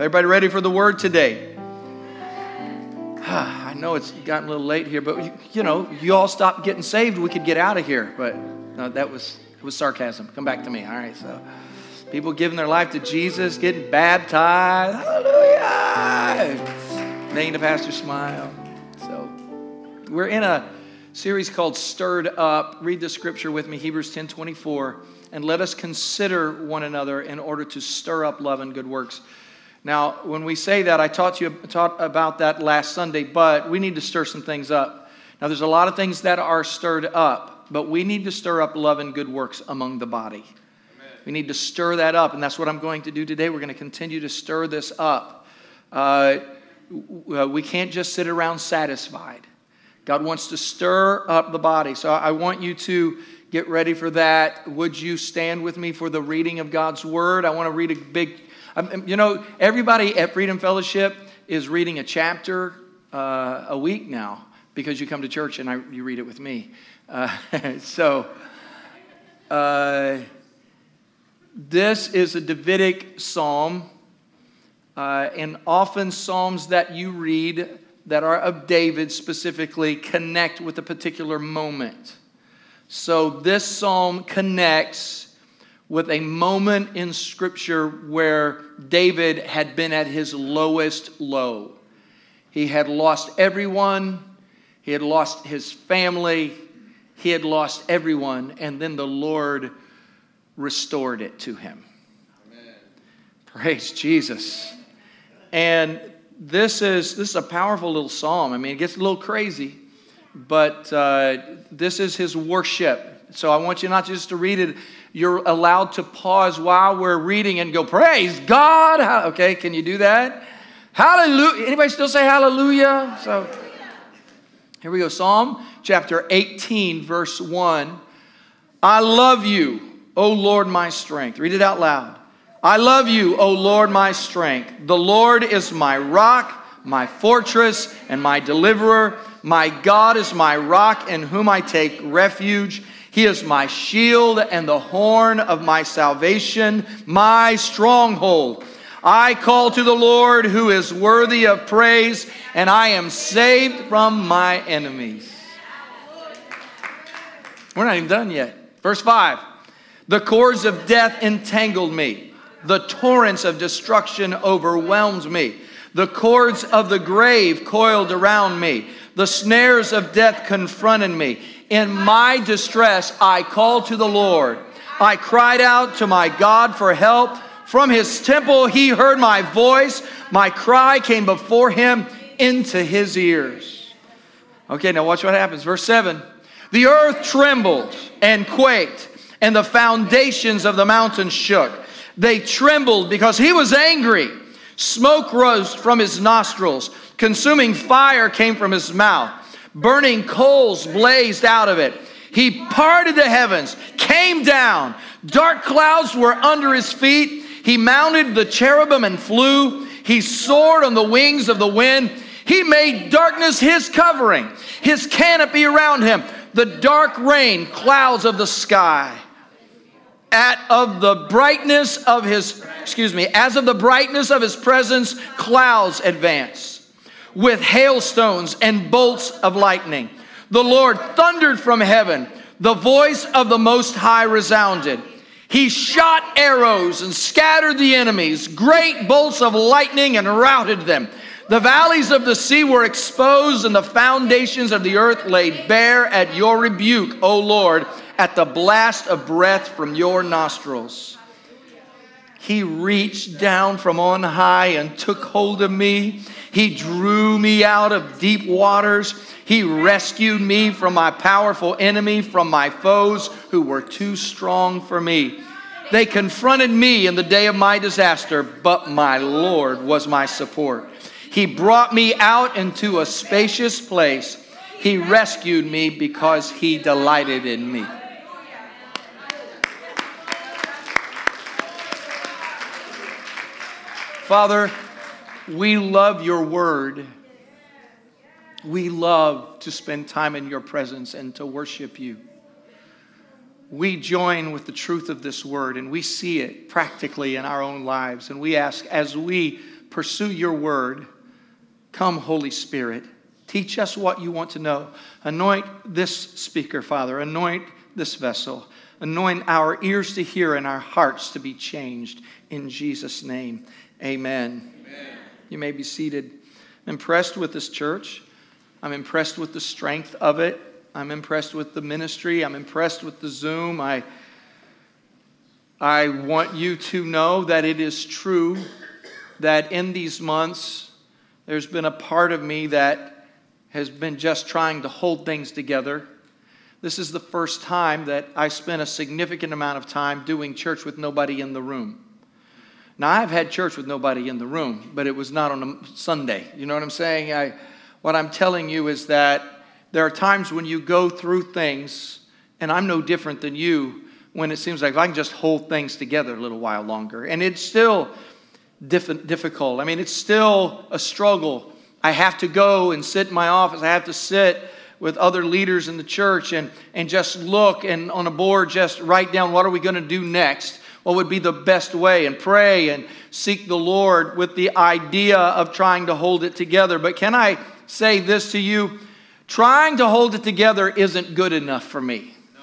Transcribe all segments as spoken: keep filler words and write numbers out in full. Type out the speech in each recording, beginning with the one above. Everybody ready for the word today? I know it's gotten a little late here, but you, you know, you all stopped getting saved, we could get out of here. But no, that was it was sarcasm. Come back to me. All right, so people giving their life to Jesus, getting baptized. Hallelujah! Making the pastor smile. So we're in a series called Stirred Up. Read the scripture with me, Hebrews ten twenty-four, and let us consider one another in order to stir up love and good works. Now, when we say that, I taught to you taught about that last Sunday, but we need to stir some things up. Now, there's a lot of things that are stirred up, but we need to stir up love and good works among the body. Amen. We need to stir that up, and that's what I'm going to do today. We're going to continue to stir this up. Uh, we can't just sit around satisfied. God wants to stir up the body. So I want you to get ready for that. Would you stand with me for the reading of God's word? I want to read a big... You know, everybody at Freedom Fellowship is reading a chapter uh, a week now because you come to church and I, you read it with me. Uh, so uh, this is a Davidic psalm, uh, and often psalms that you read that are of David specifically connect with a particular moment. So this psalm connects with a moment in Scripture where David had been at his lowest low. He had lost everyone. He had lost his family. He had lost everyone. And then the Lord restored it to him. Amen. Praise Jesus. And this is, this is a powerful little psalm. I mean, it gets a little crazy. But uh, this is his worship. So I want you not just to read it. You're allowed to pause while we're reading and go, praise God. Okay, can you do that? Hallelujah. Anybody still say hallelujah? So here we go. Psalm chapter eighteen, verse one. I love you, O Lord, my strength. Read it out loud. I love you, O Lord, my strength. The Lord is my rock, my fortress, and my deliverer. My God is my rock in whom I take refuge. He is my shield and the horn of my salvation, my stronghold. I call to the Lord who is worthy of praise, and I am saved from my enemies. We're not even done yet. Verse five. The cords of death entangled me. The torrents of destruction overwhelmed me. The cords of the grave coiled around me. The snares of death confronted me. In my distress, I called to the Lord. I cried out to my God for help. From his temple, he heard my voice. My cry came before him into his ears. Okay, now watch what happens. Verse seven. The earth trembled and quaked, and the foundations of the mountains shook. They trembled because he was angry. Smoke rose from his nostrils. Consuming fire came from his mouth. Burning coals blazed out of it. He parted the heavens, came down. Dark clouds were under his feet. He mounted the cherubim and flew. He soared on the wings of the wind. He made darkness his covering, his canopy around him, the dark rain, clouds of the sky. At of the brightness of his, excuse me, as of the brightness of his presence, clouds advance with hailstones and bolts of lightning. The Lord thundered from heaven. The voice of the Most High resounded. He shot arrows and scattered the enemies, great bolts of lightning, and routed them. The valleys of the sea were exposed, and the foundations of the earth laid bare at your rebuke, O Lord, at the blast of breath from your nostrils. He reached down from on high and took hold of me. He drew me out of deep waters. He rescued me from my powerful enemy, from my foes who were too strong for me. They confronted me in the day of my disaster, but my Lord was my support. He brought me out into a spacious place. He rescued me because he delighted in me. Father, we love your word. We love to spend time in your presence and to worship you. We join with the truth of this word, and we see it practically in our own lives. And we ask, as we pursue your word. Come, Holy Spirit. Teach us what you want to know. Anoint this speaker, Father. Anoint this vessel. Anoint our ears to hear and our hearts to be changed. In Jesus' name, amen. Amen. You may be seated. I'm impressed with this church. I'm impressed with the strength of it. I'm impressed with the ministry. I'm impressed with the Zoom. I, I want you to know that it is true that in these months, there's been a part of me that has been just trying to hold things together. This is the first time that I spent a significant amount of time doing church with nobody in the room. Now, I've had church with nobody in the room, but it was not on a Sunday. You know what I'm saying? I, what I'm telling you is that there are times when you go through things, and I'm no different than you, when it seems like if I can just hold things together a little while longer. And it's still diff- difficult. I mean, it's still a struggle. I have to go and sit in my office. I have to sit with other leaders in the church and, and just look and on a board just write down what are we going to do next, what would be the best way, and pray and seek the Lord with the idea of trying to hold it together. But can I say this to you? Trying to hold it together isn't good enough for me. No.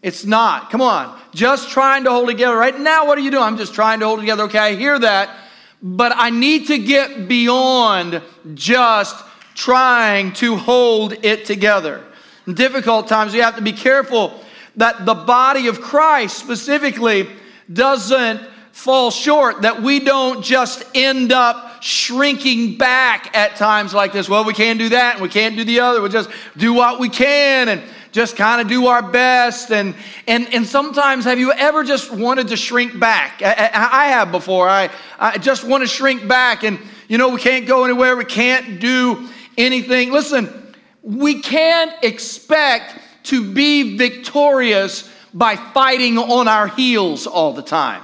It's not. Come on. Just trying to hold it together. Right now, what are you doing? I'm just trying to hold it together. Okay, I hear that. But I need to get beyond just trying to hold it together. In difficult times, you have to be careful that the body of Christ specifically doesn't fall short, that we don't just end up shrinking back at times like this. Well, we can't do that and we can't do the other. We'll just do what we can and just kind of do our best. And, and, and sometimes, have you ever just wanted to shrink back? I, I, I have before. I, I just want to shrink back and, you know, we can't go anywhere. We can't do anything. Listen, we can't expect to be victorious by fighting on our heels all the time.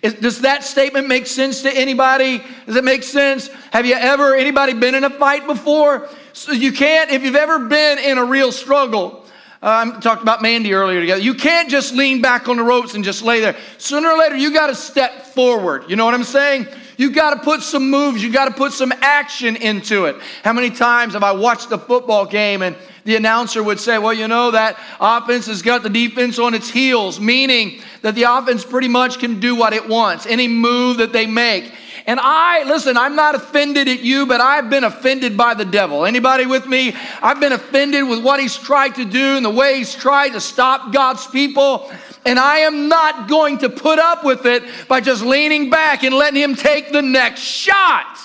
Is, does that statement make sense to anybody? Does it make sense? Have you ever, anybody been in a fight before? So you can't, if you've ever been in a real struggle, um, I talked about Mandy earlier together, you can't just lean back on the ropes and just lay there. Sooner or later, you got to step forward. You know what I'm saying? You got to put some moves. You got to put some action into it. How many times have I watched a football game and the announcer would say, well, you know, that offense has got the defense on its heels, meaning that the offense pretty much can do what it wants, any move that they make. And I, listen, I'm not offended at you, but I've been offended by the devil. Anybody with me? I've been offended with what he's tried to do and the way he's tried to stop God's people. And I am not going to put up with it by just leaning back and letting him take the next shot.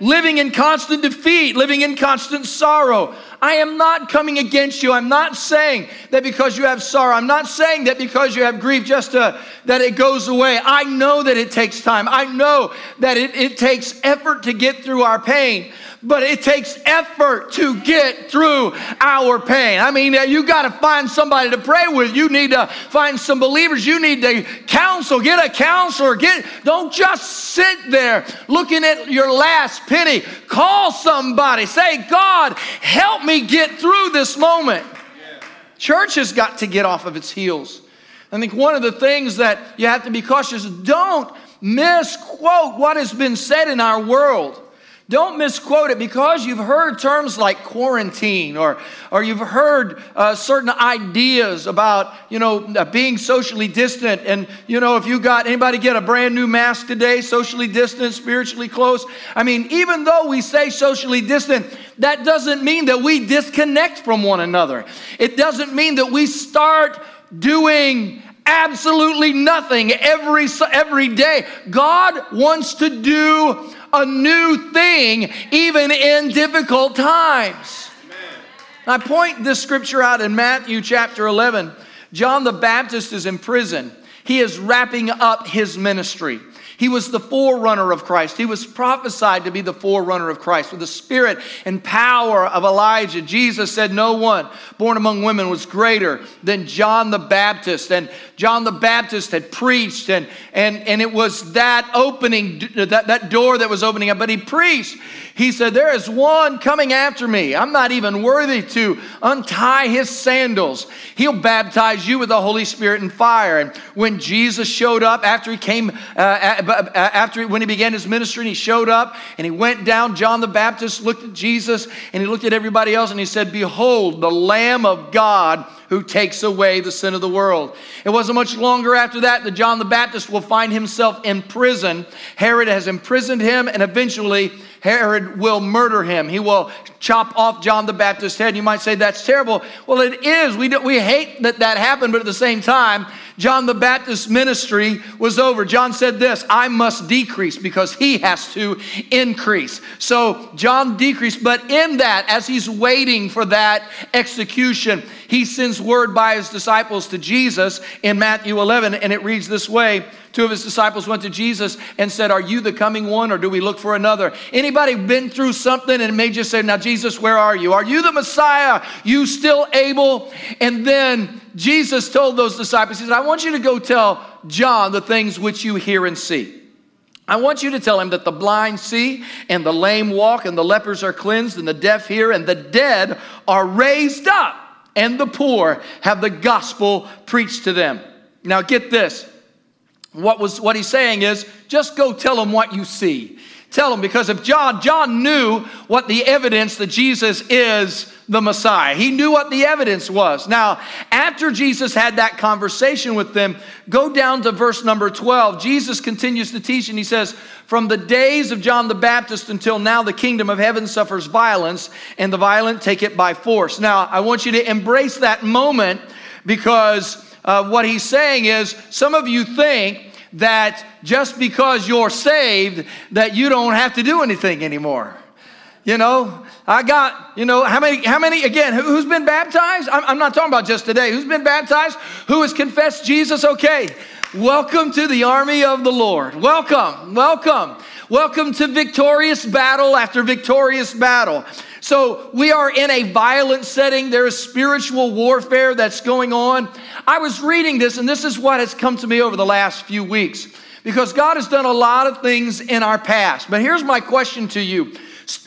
Living in constant defeat, living in constant sorrow. I am not coming against you. I'm not saying that because you have sorrow. I'm not saying that because you have grief just to, that it goes away. I know that it takes time. I know that it, it takes effort to get through our pain. But it takes effort to get through our pain. I mean, you got to find somebody to pray with. You need to find some believers. You need to counsel. Get a counselor. Get, don't just sit there looking at your last penny. Call somebody. Say, God, help me get through this moment. Yeah. Church has got to get off of its heels. I think one of the things that you have to be cautious, don't misquote what has been said in our world. Don't misquote it because you've heard terms like quarantine or, or you've heard uh, certain ideas about, you know, uh, being socially distant. And, you know, if you got anybody get a brand new mask today, socially distant, spiritually close. I mean, even though we say socially distant, that doesn't mean that we disconnect from one another. It doesn't mean that we start doing absolutely nothing every, every day. God wants to do a new thing, even in difficult times. Amen. I point this scripture out in Matthew chapter eleven. John the Baptist is in prison. He is wrapping up his ministry. He was the forerunner of Christ. He was prophesied to be the forerunner of Christ with the spirit and power of Elijah. Jesus said, no one born among women was greater than John the Baptist. And John the Baptist had preached, and, and, and it was that opening, that, that door that was opening up. But he preached. He said, there is one coming after me. I'm not even worthy to untie his sandals. He'll baptize you with the Holy Spirit and fire. And when Jesus showed up after he came, uh, after when he began his ministry and he showed up and he went down, John the Baptist looked at Jesus and he looked at everybody else and he said, "Behold, the Lamb of God who takes away the sin of the world." It wasn't much longer after that that John the Baptist will find himself in prison. Herod has imprisoned him, and eventually Herod will murder him. He will chop off John the Baptist's head. You might say, that's terrible. Well, it is. We, do, we hate that that happened, but at the same time, John the Baptist's ministry was over. John said this, "I must decrease because he has to increase." So John decreased, but in that, as he's waiting for that execution, he sends word by his disciples to Jesus in Matthew eleven, and it reads this way. Two of his disciples went to Jesus and said, "Are you the coming one, or do we look for another?" Anybody been through something and may just say, "Now, Jesus, where are you? Are you the Messiah? You still able?" And then Jesus told those disciples, he said, "I want you to go tell John the things which you hear and see. I want you to tell him that the blind see and the lame walk and the lepers are cleansed and the deaf hear and the dead are raised up and the poor have the gospel preached to them." Now get this. What was what he's saying is, just go tell them what you see. Tell them, because if John, John knew what the evidence that Jesus is the Messiah. He knew what the evidence was. Now, after Jesus had that conversation with them, go down to verse number twelve. Jesus continues to teach and he says, "From the days of John the Baptist until now, the kingdom of heaven suffers violence and the violent take it by force." Now, I want you to embrace that moment, because Uh, what he's saying is, some of you think that just because you're saved that you don't have to do anything anymore. You know, I got, you know, how many, how many again, who, who's been baptized? I'm, I'm not talking about just today. Who's been baptized? Who has confessed Jesus? Okay, welcome to the army of the Lord. Welcome, welcome. Welcome to victorious battle after victorious battle. So we are in a violent setting. There is spiritual warfare that's going on. I was reading this, and this is what has come to me over the last few weeks, because God has done a lot of things in our past. But here's my question to you.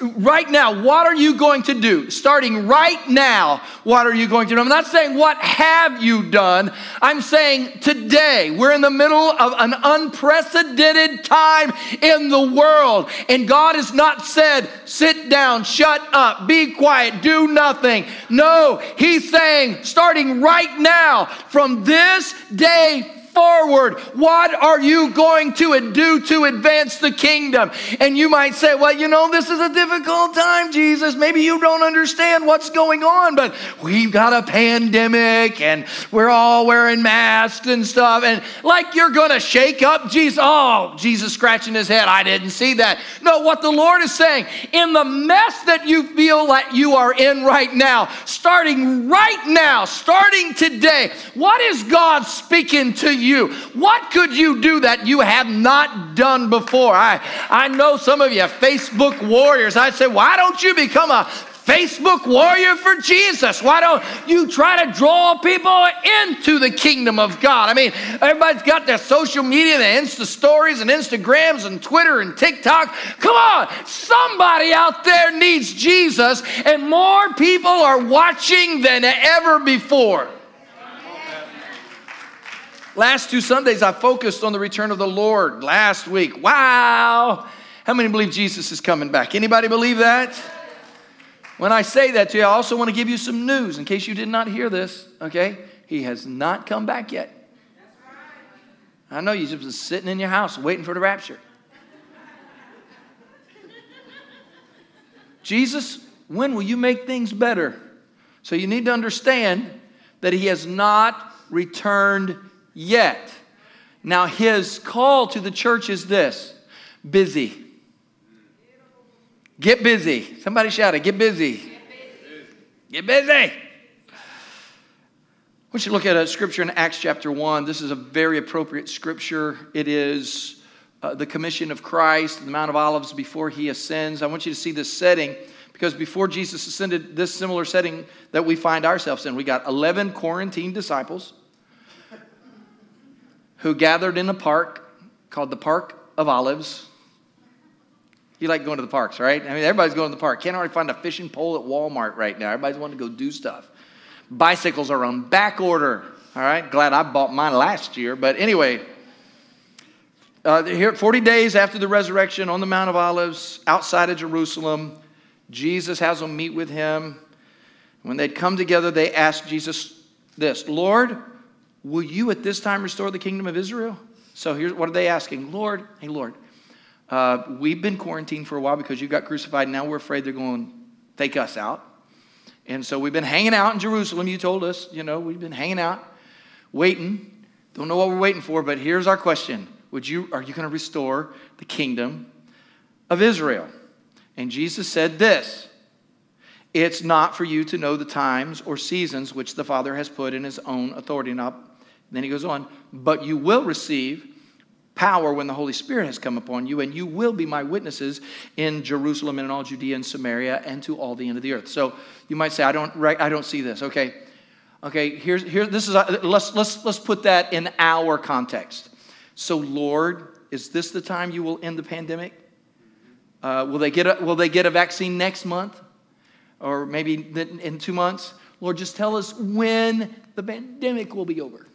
Right now, what are you going to do? Starting right now, what are you going to do? I'm not saying what have you done. I'm saying today, we're in the middle of an unprecedented time in the world. And God has not said, sit down, shut up, be quiet, do nothing. No, he's saying, starting right now, from this day forward, what are you going to do to advance the kingdom? And you might say, well, you know, this is a difficult time, Jesus. Maybe you don't understand what's going on, but we've got a pandemic and we're all wearing masks and stuff. And like you're going to shake up Jesus. Oh, Jesus scratching his head. I didn't see that. No, what the Lord is saying, in the mess that you feel like you are in right now, starting right now, starting today, what is God speaking to you? You. What could you do that you have not done before? I, I know some of you Facebook warriors. I say, why don't you become a Facebook warrior for Jesus? Why don't you try to draw people into the kingdom of God? I mean, everybody's got their social media, their Insta stories and Instagrams and Twitter and TikTok. Come on, somebody out there needs Jesus, and more people are watching than ever before. Last two Sundays, I focused on the return of the Lord last week. Wow. How many believe Jesus is coming back? Anybody believe that? When I say that to you, I also want to give you some news in case you did not hear this, okay? He has not come back yet. I know you've just been sitting in your house waiting for the rapture. Jesus, when will you make things better? So you need to understand that he has not returned yet. Yet, now his call to the church is this, busy. Get busy. Somebody shout it, get busy. Get busy. Get busy. I want you to look at a scripture in Acts chapter one. This is a very appropriate scripture. It is uh, the commission of Christ, the Mount of Olives before he ascends. I want you to see this setting, because before Jesus ascended, this similar setting that we find ourselves in. We got eleven quarantined disciples who gathered in a park called the Park of Olives. You like going to the parks, right? I mean, everybody's going to the park. Can't already find a fishing pole at Walmart right now. Everybody's wanting to go do stuff. Bicycles are on back order, all right? Glad I bought mine last year, but anyway. Uh, here, forty days after the resurrection on the Mount of Olives, outside of Jerusalem, Jesus has them meet with him. When they'd come together, they asked Jesus this, Lord, will you at this time restore the kingdom of Israel? So here's what are they asking? Lord, hey, Lord, uh, we've been quarantined for a while because you got crucified. Now we're afraid they're going to take us out. And so we've been hanging out in Jerusalem. You told us, you know, we've been hanging out, waiting. Don't know what we're waiting for, but here's our question. Would you, are you going to restore the kingdom of Israel? And Jesus said this, it's not for you to know the times or seasons which the Father has put in his own authority. And, and then he goes on, but you will receive power when the Holy Spirit has come upon you, and you will be my witnesses in Jerusalem and in all Judea and Samaria and to all the end of the earth. So you might say, I don't, I don't see this. Okay, okay. Here's here. This is a, let's let's let's put that in our context. So, Lord, is this the time you will end the pandemic? Uh, will they get a, will they get a vaccine next month? Or maybe in two months? Lord, just tell us when the pandemic will be over.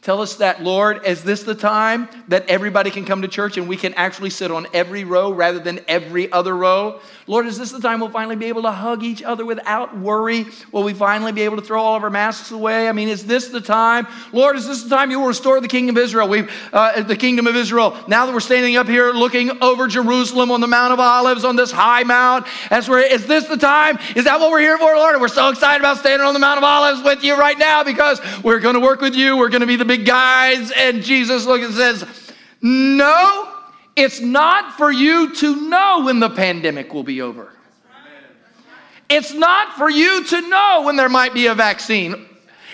Tell us that, Lord, is this the time that everybody can come to church and we can actually sit on every row rather than every other row? Lord, is this the time we'll finally be able to hug each other without worry? Will we finally be able to throw all of our masks away? I mean, is this the time? Lord, is this the time you will restore the kingdom of Israel? We've, uh, the kingdom of Israel, now that we're standing up here looking over Jerusalem on the Mount of Olives, on this high mount, as we're, is this the time? Is that what we're here for, Lord? We're so excited about standing on the Mount of Olives with you right now because we're going to work with you. We're going to be the guys, and Jesus looks and says, no, it's not for you to know when the pandemic will be over. It's not for you to know when there might be a vaccine.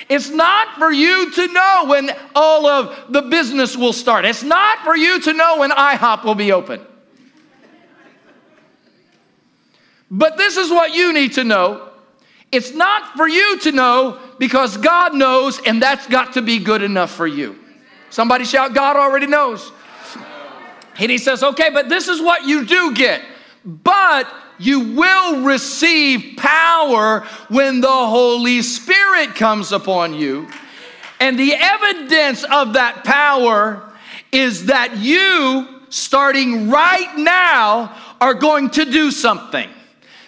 It's not for you to know when all of the business will start. It's not for you to know when IHOP will be open. But this is what you need to know. It's not for you to know because God knows, and that's got to be good enough for you. Somebody shout, God already knows. And he says, okay, but this is what you do get. But you will receive power when the Holy Spirit comes upon you. And the evidence of that power is that you, starting right now, are going to do something.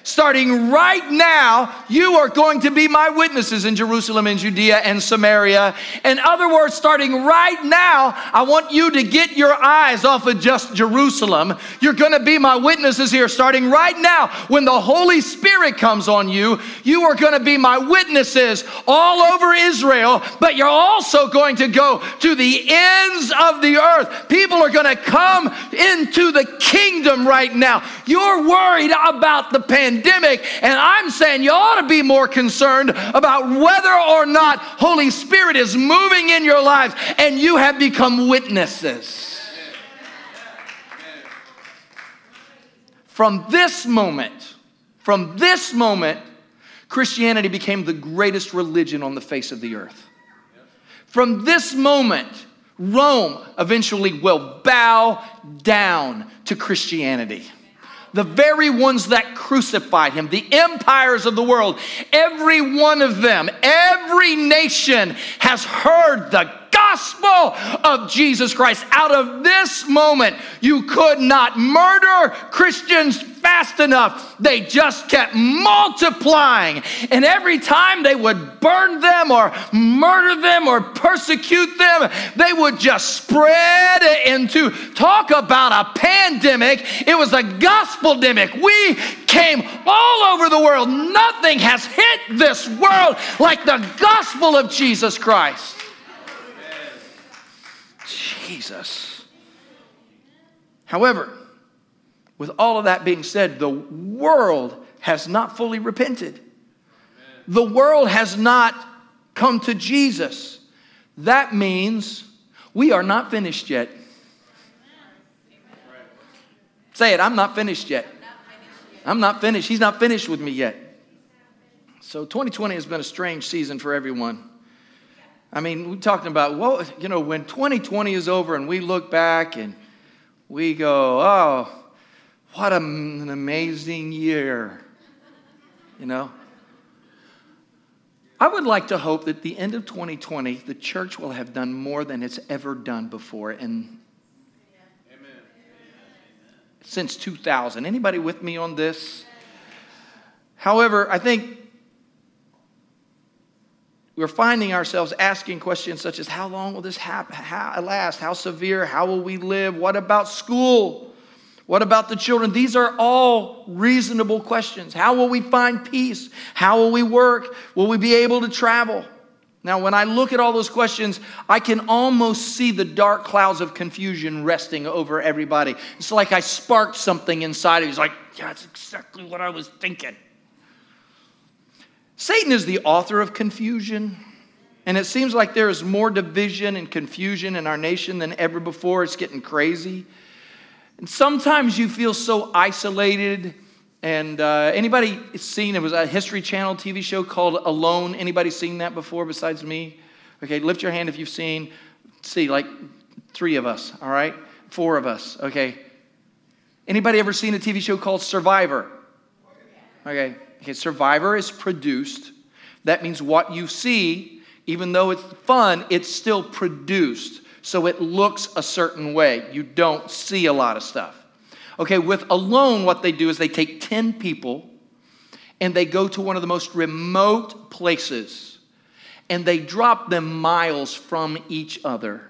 Starting right now, you are going to be my witnesses in Jerusalem and Judea and Samaria. In other words, starting right now, I want you to get your eyes off of just Jerusalem. You're going to be my witnesses here. Starting right now, when the Holy Spirit comes on you, you are going to be my witnesses all over Israel, but you're also going to go to the ends of the earth. People are going to come into the kingdom right now. You're worried about the pandemic. Pandemic, and I'm saying you ought to be more concerned about whether or not Holy Spirit is moving in your lives and you have become witnesses. From this moment, from this moment, Christianity became the greatest religion on the face of the earth. From this moment, Rome eventually will bow down to Christianity. The very ones that crucified him, the empires of the world, every one of them, every nation has heard the gospel of Jesus Christ. Out of this moment, you could not murder Christians fast enough. They just kept multiplying. And every time they would burn them or murder them or persecute them, they would just spread into, talk about a pandemic. It was a gospel-demic. We came all over the world. Nothing has hit this world like the gospel of Jesus Christ. Jesus. However, with all of that being said, the world has not fully repented. Amen. The world has not come to Jesus. That means we are not finished yet. Amen. Say it, I'm not finished yet. I'm not finished yet. I'm not finished. He's not finished with me yet. So twenty twenty has been a strange season for everyone. I mean, we're talking about, well, you know, when twenty twenty is over and we look back and we go, oh, what an amazing year, you know. I would like to hope that at the end of twenty twenty, the church will have done more than it's ever done before in since two thousand. Anybody with me on this? However, I think we're finding ourselves asking questions such as, how long will this happen? How last? How severe? How will we live? What about school? What about the children? These are all reasonable questions. How will we find peace? How will we work? Will we be able to travel? Now, when I look at all those questions, I can almost see the dark clouds of confusion resting over everybody. It's like I sparked something inside of you. It's like, yeah, that's exactly what I was thinking. Satan is the author of confusion. And it seems like there is more division and confusion in our nation than ever before. It's getting crazy. And sometimes you feel so isolated. And uh, anybody seen, it was a History Channel T V show called Alone. Anybody seen that before besides me? Okay, lift your hand if you've seen, see, like three of us, all right? Four of us, okay. Anybody ever seen a T V show called Survivor? Okay, okay, Survivor is produced. That means what you see, even though it's fun, it's still produced. So it looks a certain way. You don't see a lot of stuff. Okay, with Alone, what they do is they take ten people and they go to one of the most remote places and they drop them miles from each other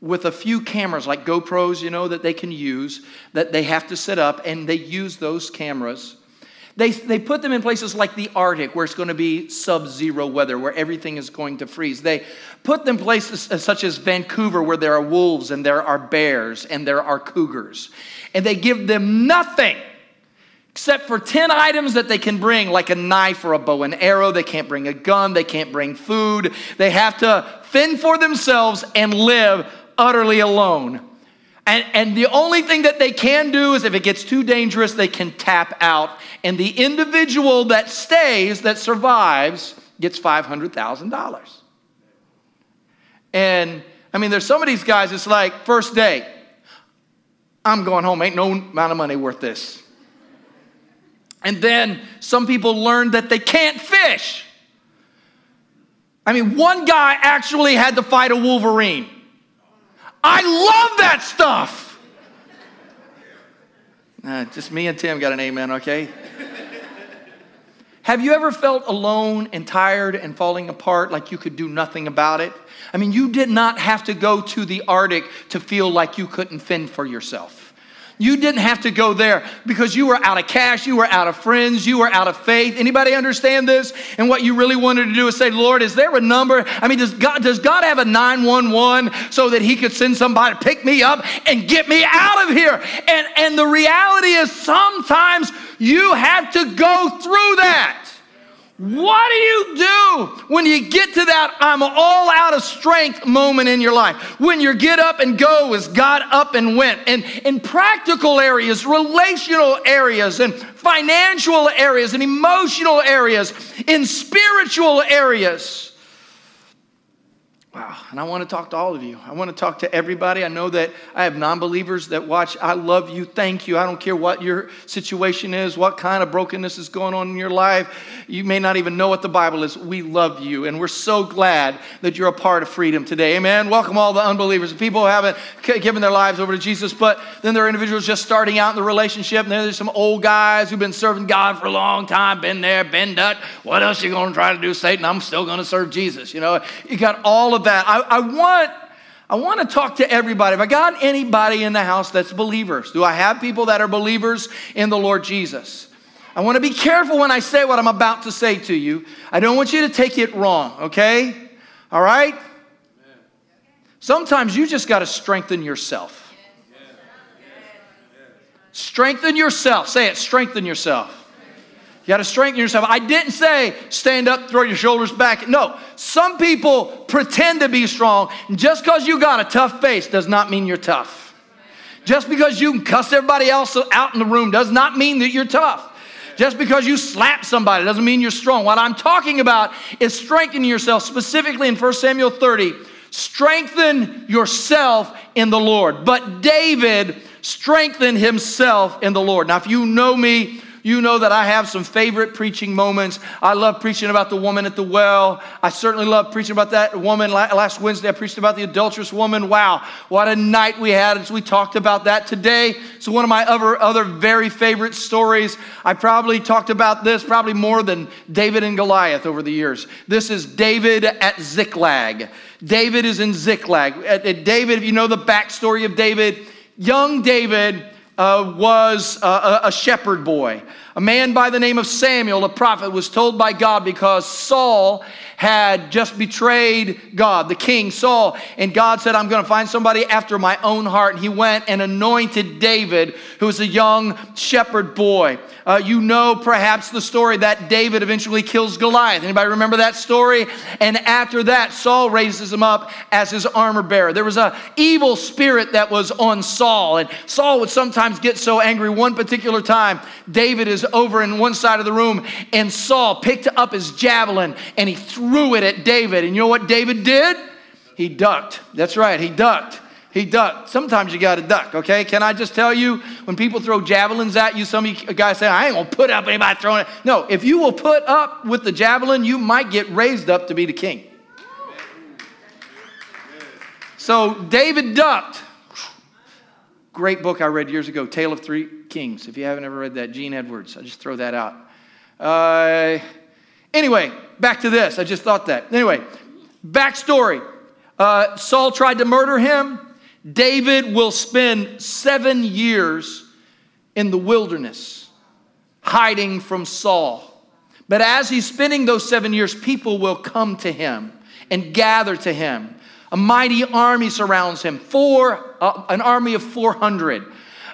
with a few cameras like GoPros, you know, that they can use, that they have to set up, and they use those cameras. They, they put them in places like the Arctic, where it's going to be sub-zero weather, where everything is going to freeze. They put them places such as Vancouver, where there are wolves and there are bears and there are cougars. And they give them nothing except for ten items that they can bring, like a knife or a bow and arrow. They can't bring a gun. They can't bring food. They have to fend for themselves and live utterly alone. And, and the only thing that they can do is if it gets too dangerous, they can tap out. And the individual that stays, that survives, gets five hundred thousand dollars. And, I mean, there's some of these guys, it's like, first day, I'm going home. Ain't no amount of money worth this. And then some people learn that they can't fish. I mean, one guy actually had to fight a wolverine. I love that stuff. Uh, just me and Tim got an amen, okay? Have you ever felt alone and tired and falling apart like you could do nothing about it? I mean, you did not have to go to the Arctic to feel like you couldn't fend for yourself. You didn't have to go there because you were out of cash, you were out of friends, you were out of faith. Anybody understand this? And what you really wanted to do is say, Lord, is there a number? I mean, does God, does God have a nine one one so that he could send somebody to pick me up and get me out of here? And, and the reality is sometimes you have to go through that. What do you do when you get to that I'm all out of strength moment in your life? When your get up and go is God up and went. And in practical areas, relational areas, and financial areas, and emotional areas, in spiritual areas. Wow, and I want to talk to all of you. I want to talk to everybody. I know that I have non-believers that watch. I love you. Thank you. I don't care what your situation is, what kind of brokenness is going on in your life. You may not even know what the Bible is. We love you, and we're so glad that you're a part of Freedom today. Amen. Welcome all the unbelievers. People who haven't given their lives over to Jesus, but then there are individuals just starting out in the relationship, and there's some old guys who've been serving God for a long time, been there, been done. What else are you going to try to do, Satan? I'm still going to serve Jesus. You know, you got all of that. I, I want I want to talk to everybody. Have I got anybody in the house that's believers? Do I have people that are believers in the Lord Jesus? I want to be careful when I say what I'm about to say to you. I don't want you to take it wrong, okay? All right? Sometimes you just got to strengthen yourself. Strengthen yourself. Say it, strengthen yourself. You got to strengthen yourself. I didn't say stand up, throw your shoulders back. No, some people pretend to be strong. Just because you got a tough face does not mean you're tough. Just because you can cuss everybody else out in the room does not mean that you're tough. Just because you slap somebody doesn't mean you're strong. What I'm talking about is strengthening yourself, specifically in First Samuel thirty. Strengthen yourself in the Lord. But David strengthened himself in the Lord. Now, if you know me, You know that I have some favorite preaching moments. I love preaching about the woman at the well. I certainly love preaching about that woman. Last Wednesday, I preached about the adulterous woman. Wow, what a night we had as we talked about that today. So one of my other, other very favorite stories, I probably talked about this probably more than David and Goliath over the years. This is David at Ziklag. David is in Ziklag. David, if you know the backstory of David, young David Uh, was uh, a shepherd boy. A man by the name of Samuel, a prophet, was told by God because Saul had just betrayed God, the king Saul. And God said, I'm going to find somebody after my own heart. And he went and anointed David, who was a young shepherd boy. Uh, you know perhaps the story that David eventually kills Goliath. Anybody remember that story? And after that, Saul raises him up as his armor bearer. There was an evil spirit that was on Saul. And Saul would sometimes get so angry. One particular time, David is over in one side of the room, and Saul picked up his javelin, and he threw it at David. And you know what David did? He ducked. That's right, he ducked. He ducked. Sometimes you got to duck, okay? Can I just tell you, when people throw javelins at you, some of you guys say, I ain't going to put up anybody throwing it. No, if you will put up with the javelin, you might get raised up to be the king. So David ducked. Great book I read years ago, Tale of Three Kings. If you haven't ever read that, Gene Edwards. I just throw that out. Uh, anyway, back to this. I just thought that. Anyway, backstory. Uh, Saul tried to murder him. David will spend seven years in the wilderness hiding from Saul. But as he's spending those seven years, people will come to him and gather to him. A mighty army surrounds him, four, uh, an army of four hundred.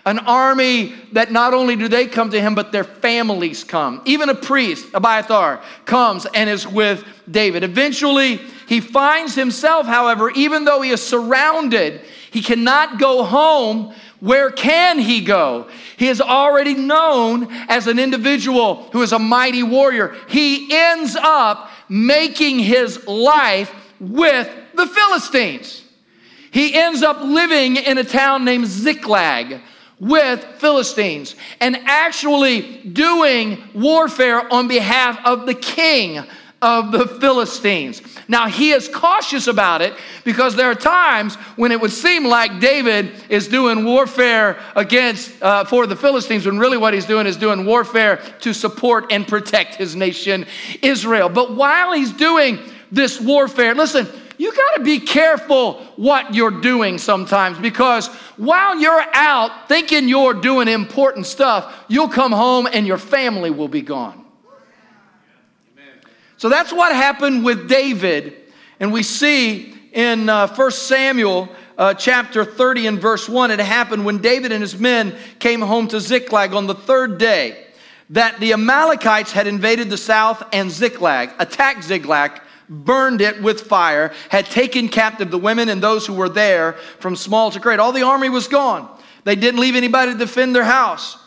An army that not only do they come to him, but their families come. Even a priest, Abiathar, comes and is with David. Eventually, he finds himself, however, even though he is surrounded, he cannot go home. Where can he go? He is already known as an individual who is a mighty warrior. He ends up making his life with the Philistines. He ends up living in a town named Ziklag with Philistines and actually doing warfare on behalf of the king of the Philistines. Now, he is cautious about it because there are times when it would seem like David is doing warfare against uh, for the Philistines when really what he's doing is doing warfare to support and protect his nation, Israel. But while he's doing this warfare, listen, you got to be careful what you're doing sometimes because while you're out thinking you're doing important stuff, you'll come home and your family will be gone. Amen. So that's what happened with David. And we see in uh, First Samuel uh, chapter thirty and verse one, it happened when David and his men came home to Ziklag on the third day that the Amalekites had invaded the south and Ziklag, attacked Ziklag, burned it with fire, had taken captive the women and those who were there from small to great. All the army was gone. They didn't leave anybody to defend their house.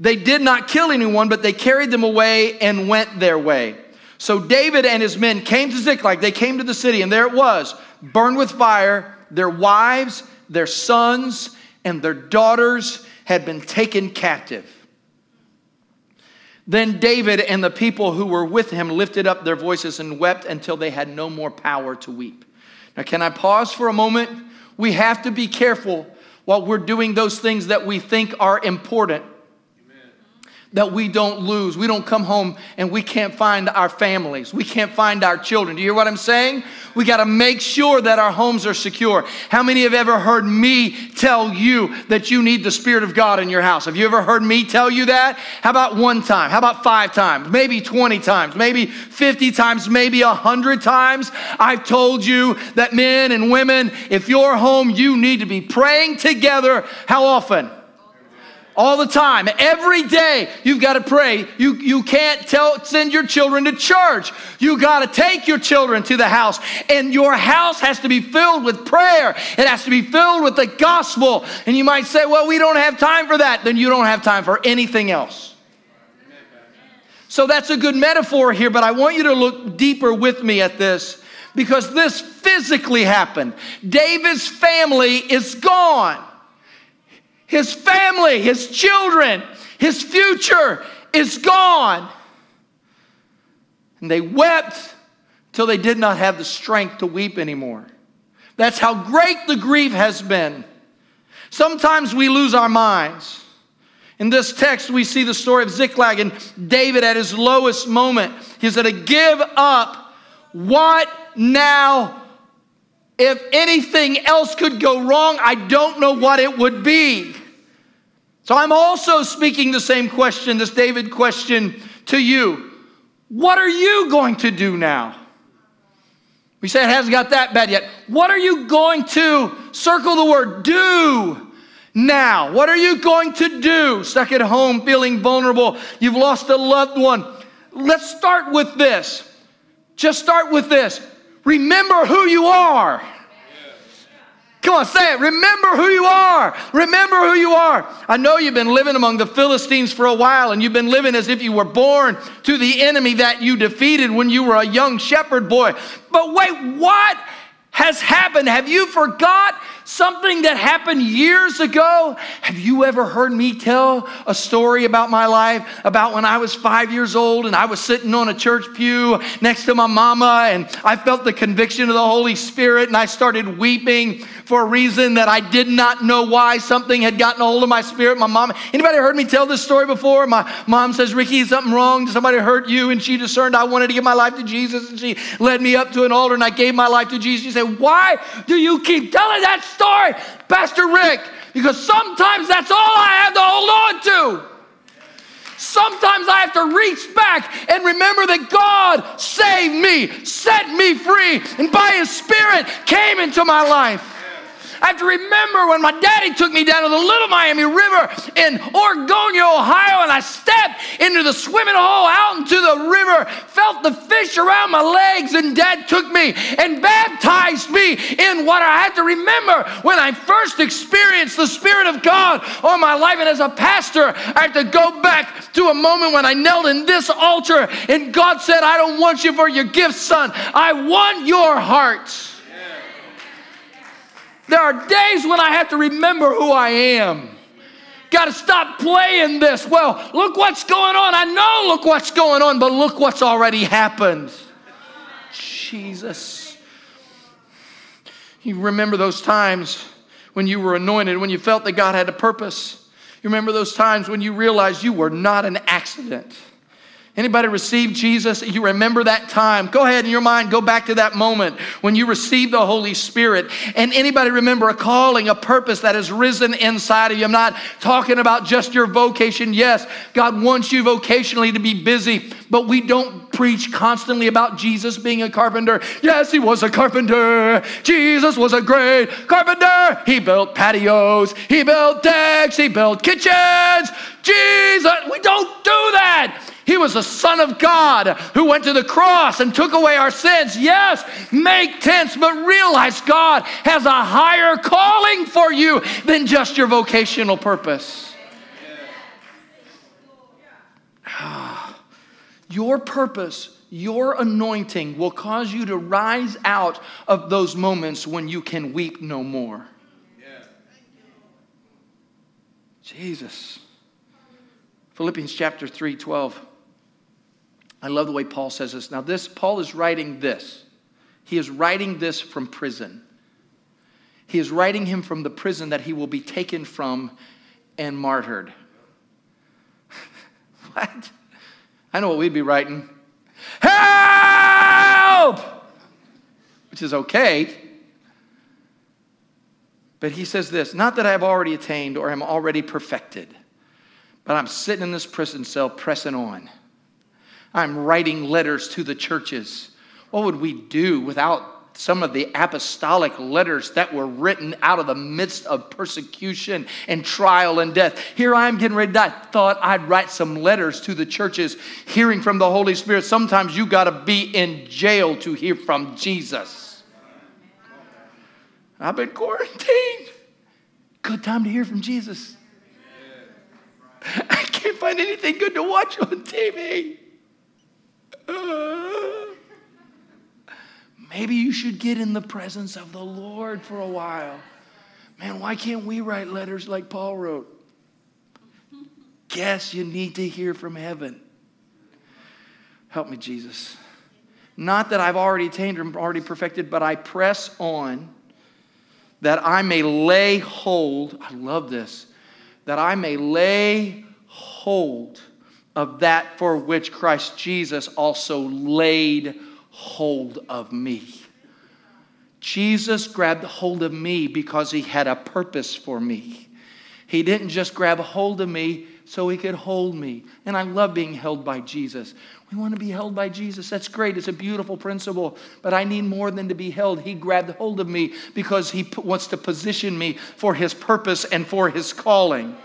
They did not kill anyone, but they carried them away and went their way. So David and his men came to Ziklag. They came to the city, and there it was, burned with fire. Their wives, their sons, and their daughters had been taken captive. Then David and the people who were with him lifted up their voices and wept until they had no more power to weep. Now, can I pause for a moment? We have to be careful while we're doing those things that we think are important, Amen. That we don't lose. We don't come home and we can't find our families. We can't find our children. Do you hear what I'm saying? We got to make sure that our homes are secure. How many have ever heard me tell you that you need the Spirit of God in your house? Have you ever heard me tell you that? How about one time? How about five times? Maybe twenty times, maybe fifty times, maybe one hundred times. I've told you that men and women, if you're home, you need to be praying together. How often? All the time, every day, you've got to pray. You, you can't tell, send your children to church. You got to take your children to the house. And your house has to be filled with prayer. It has to be filled with the gospel. And you might say, well, we don't have time for that. Then you don't have time for anything else. So that's a good metaphor here, but I want you to look deeper with me at this because this physically happened. David's family is gone. His family, his children, his future is gone. And they wept till they did not have the strength to weep anymore. That's how great the grief has been. Sometimes we lose our minds. In this text, we see the story of Ziklag and David at his lowest moment. He's going to give up. What now? If anything else could go wrong, I don't know what it would be. So I'm also speaking the same question, this David question, to you. What are you going to do now? We say it hasn't got that bad yet. What are you going to, circle the word, do? Now, what are you going to do? Stuck at home, feeling vulnerable. You've lost a loved one. Let's start with this. Just start with this. Remember who you are. Come on, say it. Remember who you are. Remember who you are. I know you've been living among the Philistines for a while, and you've been living as if you were born to the enemy that you defeated when you were a young shepherd boy. But wait, what has happened? Have you forgot something that happened years ago? Have you ever heard me tell a story about my life, about when I was five years old and I was sitting on a church pew next to my mama and I felt the conviction of the Holy Spirit and I started weeping for a reason that I did not know why. Something had gotten a hold of my spirit. My mom, anybody heard me tell this story before? My mom says, Ricky, is something wrong? Did somebody hurt you? And she discerned I wanted to give my life to Jesus and she led me up to an altar and I gave my life to Jesus. She said, why do you keep telling that story, Pastor Rick? Because sometimes that's all I have to hold on to. Sometimes I have to reach back and remember that God saved me, set me free, and by His Spirit came into my life. I have to remember when my daddy took me down to the Little Miami River in Oregonia, Ohio, and I stepped into the swimming hole out into the river, felt the fish around my legs, and Dad took me and baptized me in water. I have to remember when I first experienced the Spirit of God on my life, and as a pastor, I have to go back to a moment when I knelt in this altar, and God said, I don't want you for your gifts, son. I want your heart. There are days when I have to remember who I am. Got to stop playing this. Well, look what's going on. I know look what's going on, but look what's already happened. Jesus. You remember those times when you were anointed, when you felt that God had a purpose. You remember those times when you realized you were not an accident. Anybody receive Jesus? You remember that time. Go ahead in your mind, go back to that moment when you received the Holy Spirit. And anybody remember a calling, a purpose that has risen inside of you? I'm not talking about just your vocation. Yes, God wants you vocationally to be busy, but we don't preach constantly about Jesus being a carpenter. Yes, He was a carpenter. Jesus was a great carpenter. He built patios. He built decks. He built kitchens. Jesus, we don't do that. He was the Son of God who went to the cross and took away our sins. Yes, make tents, but realize God has a higher calling for you than just your vocational purpose. Your purpose, your anointing will cause you to rise out of those moments when you can weep no more. Jesus. Philippians chapter three, twelve. I love the way Paul says this. Now this, Paul is writing this. He is writing this from prison. He is writing him from the prison that he will be taken from and martyred. What? I know what we'd be writing. Help! Which is okay. But he says this, not that I have already attained or am already perfected, but I'm sitting in this prison cell pressing on. I'm writing letters to the churches. What would we do without some of the apostolic letters that were written out of the midst of persecution and trial and death? Here I am getting ready to die. Thought I'd write some letters to the churches, hearing from the Holy Spirit. Sometimes you got to be in jail to hear from Jesus. I've been quarantined. Good time to hear from Jesus. I can't find anything good to watch on T V. Maybe you should get in the presence of the Lord for a while. Man, why can't we write letters like Paul wrote? Yes, you need to hear from heaven. Help me, Jesus. Not that I've already attained or already perfected, but I press on that I may lay hold, I love this, that I may lay hold of that for which Christ Jesus also laid hold of me. Jesus grabbed hold of me because he had a purpose for me. He didn't just grab hold of me so he could hold me. And I love being held by Jesus. We want to be held by Jesus. That's great. It's a beautiful principle. But I need more than to be held. He grabbed hold of me because he wants to position me for his purpose and for his calling.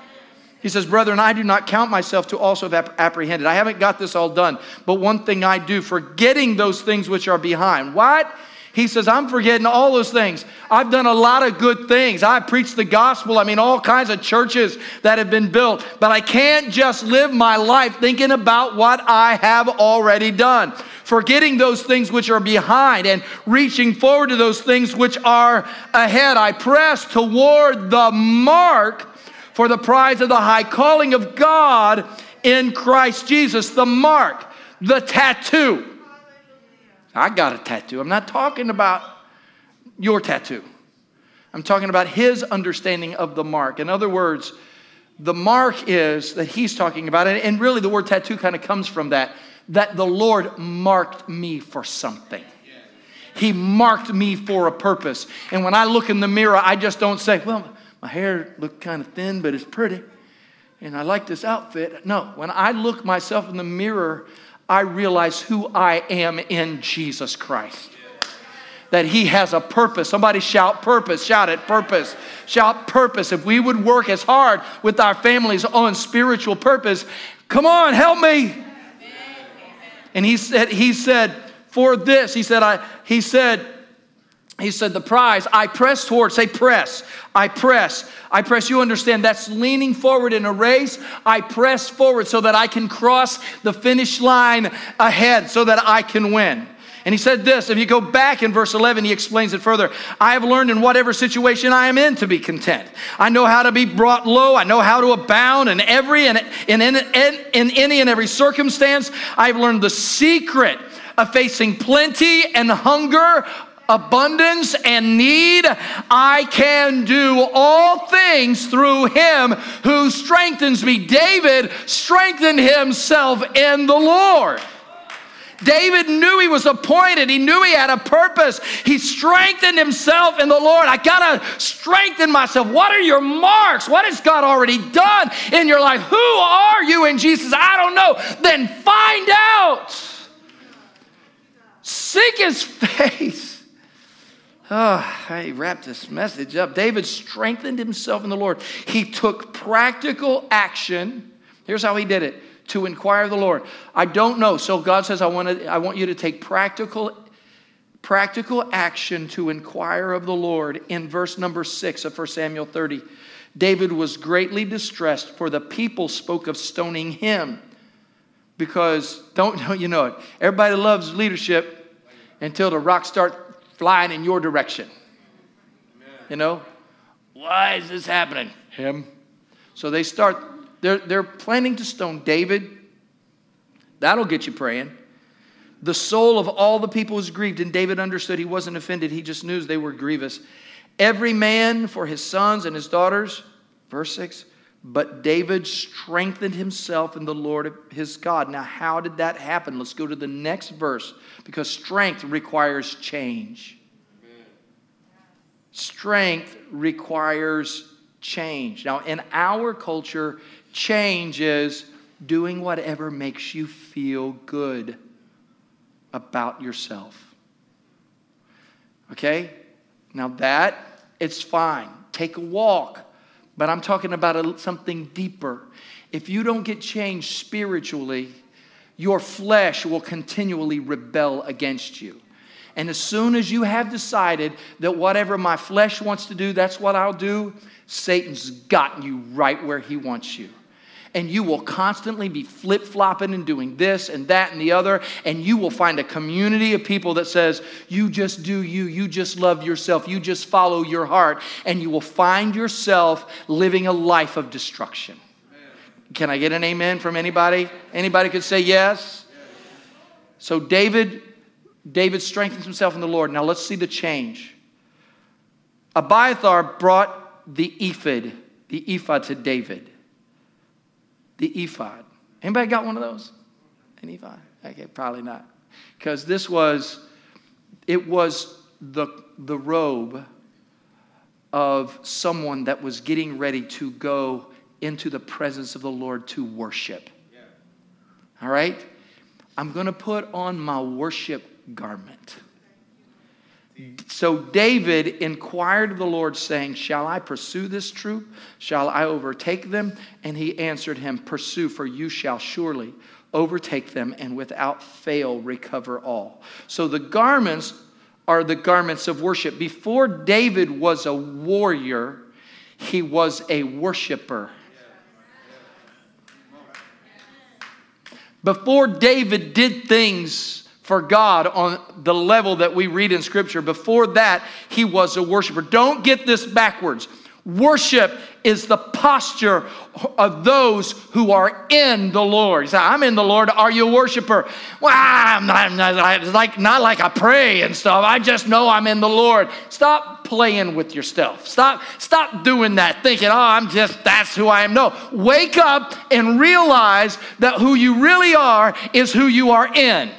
He says, brethren, I do not count myself to also have apprehended. I haven't got this all done. But one thing I do, forgetting those things which are behind. What? He says, I'm forgetting all those things. I've done a lot of good things. I preached the gospel. I mean, all kinds of churches that have been built. But I can't just live my life thinking about what I have already done. Forgetting those things which are behind and reaching forward to those things which are ahead. I press toward the mark for the prize of the high calling of God in Christ Jesus. The mark, the tattoo. I got a tattoo. I'm not talking about your tattoo. I'm talking about his understanding of the mark. In other words, the mark is that he's talking about, and really the word tattoo kind of comes from that, that the Lord marked me for something. He marked me for a purpose. And when I look in the mirror, I just don't say, well, my hair looked kind of thin, but it's pretty, and I like this outfit. No, when I look myself in the mirror, I realize who I am in Jesus Christ. That he has a purpose. Somebody shout purpose. Shout it. Purpose. Shout purpose. If we would work as hard with our families on spiritual purpose, come on, help me. Amen. And he said, he said, for this, he said, I, he said, He said, the prize, I press toward, say press, I press, I press, you understand, that's leaning forward in a race, I press forward so that I can cross the finish line ahead, so that I can win. And he said this, if you go back in verse eleven, he explains it further. I have learned in whatever situation I am in to be content. I know how to be brought low. I know how to abound in every and in, in, in, in any and every circumstance. I've learned the secret of facing plenty and hunger, abundance and need. I can do all things through him who strengthens me. David strengthened himself in the Lord. David knew he was appointed. He knew he had a purpose. He strengthened himself in the Lord. I got to strengthen myself. What are your marks? What has God already done in your life? Who are you in Jesus? I don't know. Then find out. Seek his face. Oh, I wrapped this message up. David strengthened himself in the Lord. He took practical action. Here's how he did it. To inquire of the Lord. I don't know. So God says, I want to, I want you to take practical, practical action to inquire of the Lord. In verse number six of First Samuel thirty, David was greatly distressed, for the people spoke of stoning him. Because, don't, don't you know it, everybody loves leadership until the rocks start flying in your direction. Amen. You know? Why is this happening? Him. So they start, they're, they're planning to stone David. That'll get you praying. The soul of all the people was grieved, and David understood. He wasn't offended. He just knew they were grievous. Every man for his sons and his daughters. Verse six. But David strengthened himself in the Lord his God. Now, how did that happen? Let's go to the next verse, because strength requires change. Amen. Strength requires change. Now, in our culture, change is doing whatever makes you feel good about yourself. Okay? Now that, it's fine. Take a walk. But I'm talking about a, something deeper. If you don't get changed spiritually, your flesh will continually rebel against you. And as soon as you have decided that whatever my flesh wants to do, that's what I'll do, Satan's gotten you right where he wants you. And you will constantly be flip-flopping and doing this and that and the other. And you will find a community of people that says, you just do you. You just love yourself. You just follow your heart. And you will find yourself living a life of destruction. Can I get an amen from anybody? Anybody could say yes? So David, David strengthens himself in the Lord. Now let's see the change. Abiathar brought the ephod, the ephod to David. The ephod. Anybody got one of those? An ephod? Okay, probably not. Because this was, it was the, the robe of someone that was getting ready to go into the presence of the Lord to worship. Yeah. All right? I'm going to put on my worship garment. So David inquired of the Lord, saying, shall I pursue this troop? Shall I overtake them? And he answered him, pursue, for you shall surely overtake them, and without fail recover all. So the garments are the garments of worship. Before David was a warrior, he was a worshiper. Before David did things for God on the level that we read in Scripture, before that, he was a worshiper. Don't get this backwards. Worship is the posture of those who are in the Lord. Say, I'm in the Lord. Are you a worshiper? Well, I'm not, I'm not, I'm like, not like I pray and stuff. I just know I'm in the Lord. Stop playing with yourself. Stop, stop doing that, thinking, oh, I'm just, that's who I am. No, wake up and realize that who you really are is who you are in.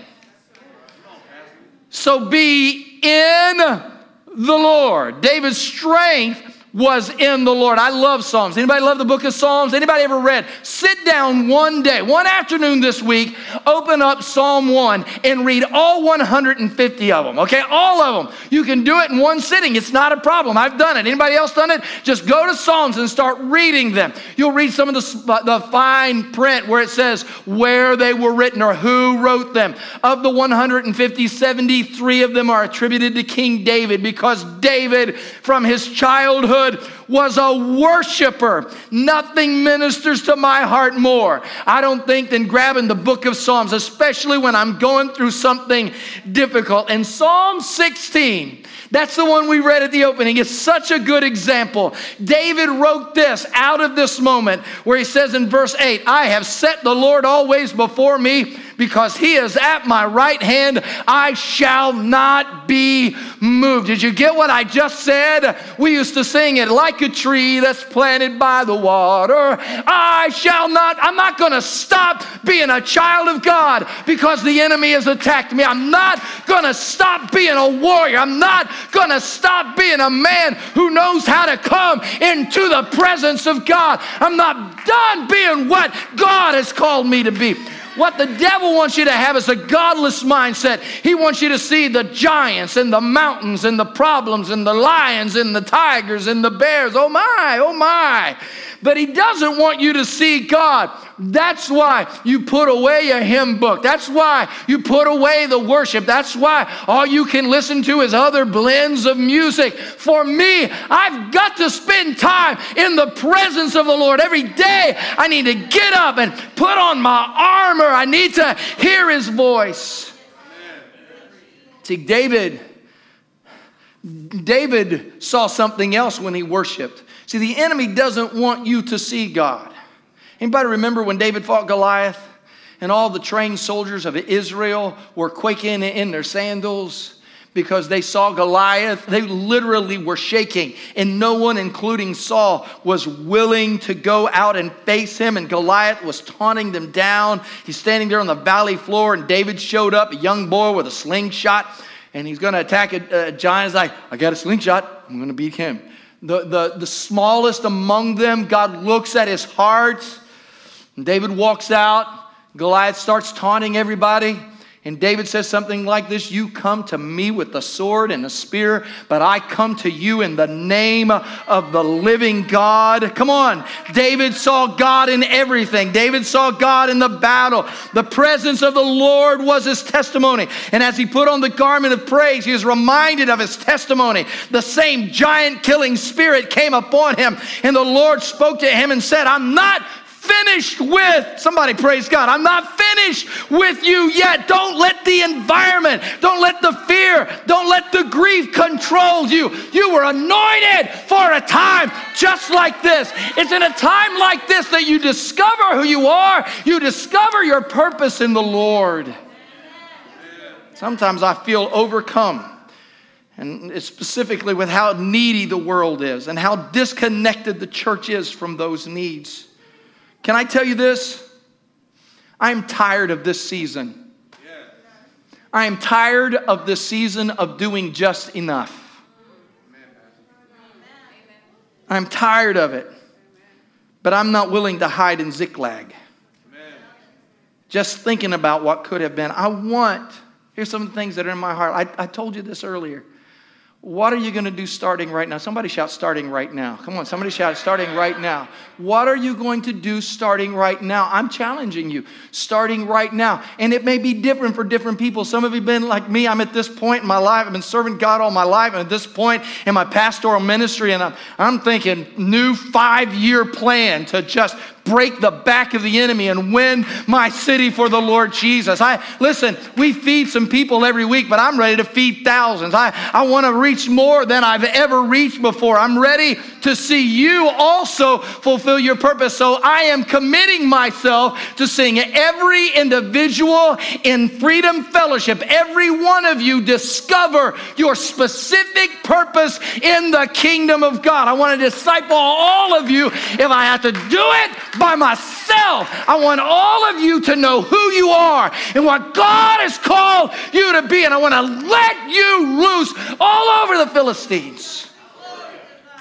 So be in the Lord. David's strength was in the Lord. I love Psalms. Anybody love the book of Psalms? Anybody ever read? Sit down one day, one afternoon this week, open up Psalm one and read all one hundred fifty of them, okay? All of them. You can do it in one sitting. It's not a problem. I've done it. Anybody else done it? Just go to Psalms and start reading them. You'll read some of the, the fine print where it says where they were written or who wrote them. Of the one hundred fifty, seventy-three of them are attributed to King David, because David, from his childhood, was a worshiper. Nothing ministers to my heart more, I don't think, than grabbing the book of Psalms, especially when I'm going through something difficult. And Psalm sixteen, that's the one we read at the opening, is such a good example. David wrote this out of this moment where he says in verse eight, I have set the Lord always before me, because he is at my right hand, I shall not be moved. Did you get what I just said? We used to sing it, like a tree that's planted by the water, I shall not, I'm not going to stop being a child of God because the enemy has attacked me. I'm not going to stop being a warrior. I'm not going to stop being a man who knows how to come into the presence of God. I'm not done being what God has called me to be. What the devil wants you to have is a godless mindset. He wants you to see the giants and the mountains and the problems and the lions and the tigers and the bears. Oh my, oh my. But he doesn't want you to see God. That's why you put away a hymn book. That's why you put away the worship. That's why all you can listen to is other blends of music. For me, I've got to spend time in the presence of the Lord. Every day I need to get up and put on my armor. I need to hear his voice. See, David, David saw something else when he worshiped. See, the enemy doesn't want you to see God. Anybody remember when David fought Goliath and all the trained soldiers of Israel were quaking in their sandals because they saw Goliath? They literally were shaking, and no one, including Saul, was willing to go out and face him, and Goliath was taunting them down. He's standing there on the valley floor, and David showed up, a young boy with a slingshot, and he's going to attack a, a giant. He's like, I got a slingshot. I'm going to beat him. The, the, the smallest among them, God looks at his heart. David walks out. Goliath starts taunting everybody. And David says something like this, you come to me with the sword and a spear, but I come to you in the name of the living God. Come on. David saw God in everything. David saw God in the battle. The presence of the Lord was his testimony. And as he put on the garment of praise, he was reminded of his testimony. The same giant-killing spirit came upon him, and the Lord spoke to him and said, I'm not finished with, somebody praise God, I'm not finished finished with you yet. Don't let the environment, don't let the fear, don't let the grief control you. You were anointed for a time just like this. It's in a time like this that you discover who you are. You discover your purpose in the Lord. Sometimes I feel overcome, and specifically with how needy the world is and how disconnected the church is from those needs. Can I tell you this? I'm tired of this season. Yeah. I am tired of this season of doing just enough. Amen. I'm tired of it, but I'm not willing to hide in Ziklag. Amen. Just thinking about what could have been. I want, here's some of the things that are in my heart. I, I told you this earlier. What are you going to do starting right now? Somebody shout starting right now. Come on, somebody shout starting right now. What are you going to do starting right now? I'm challenging you, starting right now. And it may be different for different people. Some of you have been like me. I'm at this point in my life. I've been serving God all my life. And at this point in my pastoral ministry, and I'm, I'm thinking new five-year plan to just break the back of the enemy and win my city for the Lord Jesus. I listen, we feed some people every week, but I'm ready to feed thousands. I, I want to reach more than I've ever reached before. I'm ready to see you also fulfill your purpose. So I am committing myself to seeing every individual in Freedom Fellowship, every one of you, discover your specific purpose in the kingdom of God. I want to disciple all of you. If I have to do it by myself, I want all of you to know who you are and what God has called you to be. And I want to let you loose all over the Philistines.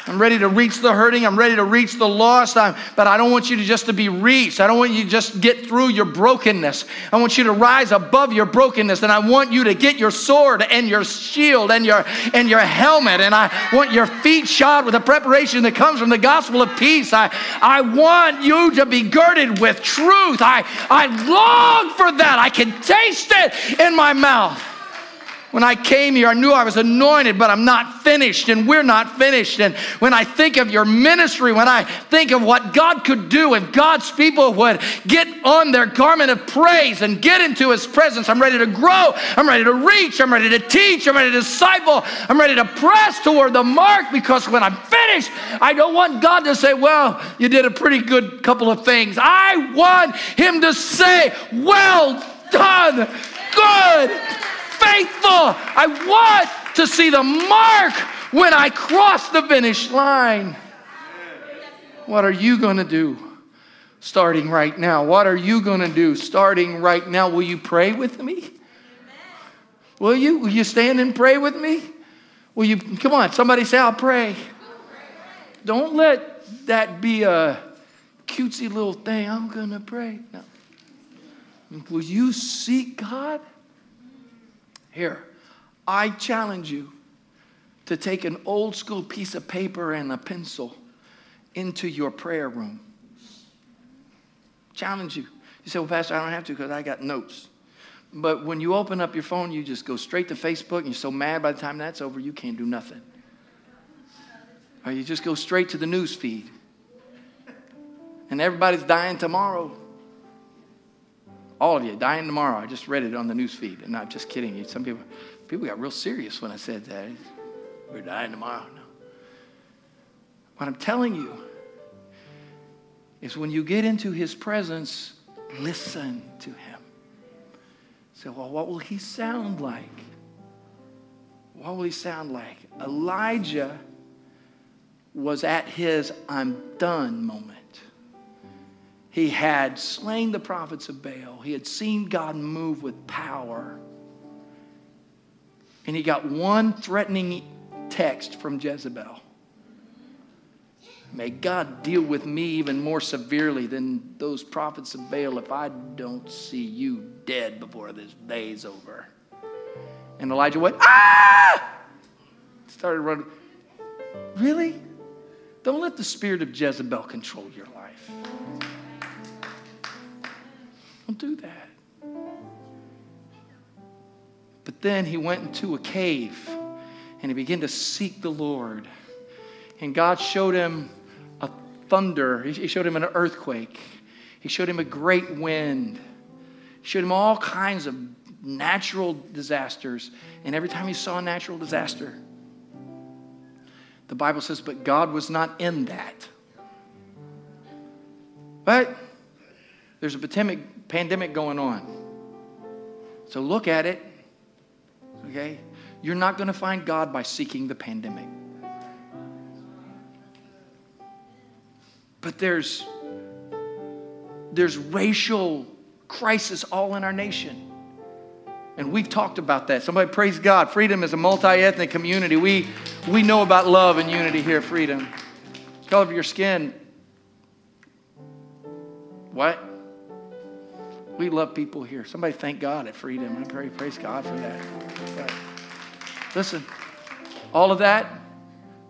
I'm ready to reach the hurting. I'm ready to reach the lost. I'm, but I don't want you to just to be reached. I don't want you to just get through your brokenness. I want you to rise above your brokenness. And I want you to get your sword and your shield and your, and your helmet. And I want your feet shod with the preparation that comes from the gospel of peace. I, I want you to be girded with truth. I, I long for that. I can taste it in my mouth. When I came here, I knew I was anointed, but I'm not finished, and we're not finished. And when I think of your ministry, when I think of what God could do if God's people would get on their garment of praise and get into his presence, I'm ready to grow. I'm ready to reach. I'm ready to teach. I'm ready to disciple. I'm ready to press toward the mark, because when I'm finished, I don't want God to say, well, you did a pretty good couple of things. I want him to say, well done, good, faithful. I want to see the mark when I cross the finish line. What are you going to do starting right now? What are you going to do starting right now? Will you pray with me? Will you? Will you stand and pray with me? Will you? Come on, somebody say, I'll pray. Don't let that be a cutesy little thing. I'm going to pray. No. Will you seek God? Here, I challenge you to take an old school piece of paper and a pencil into your prayer room. Challenge you. You say, well, Pastor, I don't have to because I got notes. But when you open up your phone, you just go straight to Facebook, and you're so mad by the time that's over, you can't do nothing. Or you just go straight to the news feed, and everybody's dying tomorrow. All of you, dying tomorrow. I just read it on the news feed. And I'm just kidding you. Some people people got real serious when I said that. We're dying tomorrow. No. What I'm telling you is when you get into his presence, listen to him. Say, well, what will he sound like? What will he sound like? Elijah was at his I'm done moment. He had slain the prophets of Baal. He had seen God move with power. And he got one threatening text from Jezebel. May God deal with me even more severely than those prophets of Baal if I don't see you dead before this day's over. And Elijah went, ah! Started running. Really? Don't let the spirit of Jezebel control your life. Don't do that. But then he went into a cave and he began to seek the Lord. And God showed him a thunder. He showed him an earthquake. He showed him a great wind. showed him all kinds of natural disasters. And every time he saw a natural disaster, the Bible says, but God was not in that. But there's a pandemic, pandemic going on. So look at it, okay? You're not going to find God by seeking the pandemic. But there's, there's racial crisis all in our nation. And we've talked about that. Somebody praise God. Freedom is a multi-ethnic community. We, we know about love and unity here at Freedom. The color of your skin. What? We love people here. Somebody thank God at Freedom. I pray, praise God for that. But listen, all of that,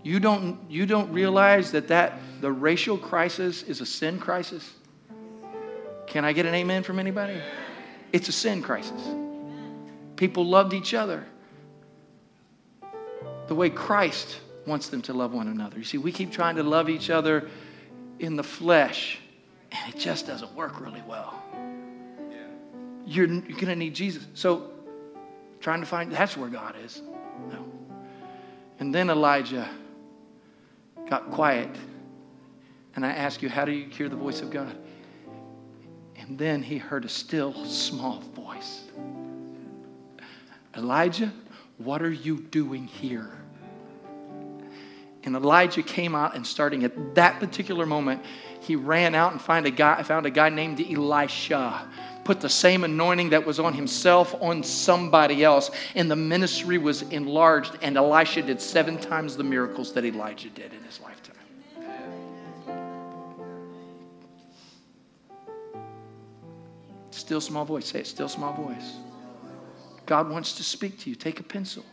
you don't, you don't realize that, that the racial crisis is a sin crisis. Can I get an amen from anybody? It's a sin crisis. People loved each other the way Christ wants them to love one another. You see, we keep trying to love each other in the flesh. And it just doesn't work really well. Yeah. You're, you're going to need Jesus. So trying to find, that's where God is. No. And then Elijah got quiet. And I ask you, how do you hear the voice of God? And then he heard a still small voice. Elijah, what are you doing here? And Elijah came out, and starting at that particular moment, he ran out and found a guy, found a guy named Elisha, put the same anointing that was on himself on somebody else, and the ministry was enlarged, and Elisha did seven times the miracles that Elijah did in his lifetime. Still small voice. Say it, still small voice. God wants to speak to you. Take a pencil.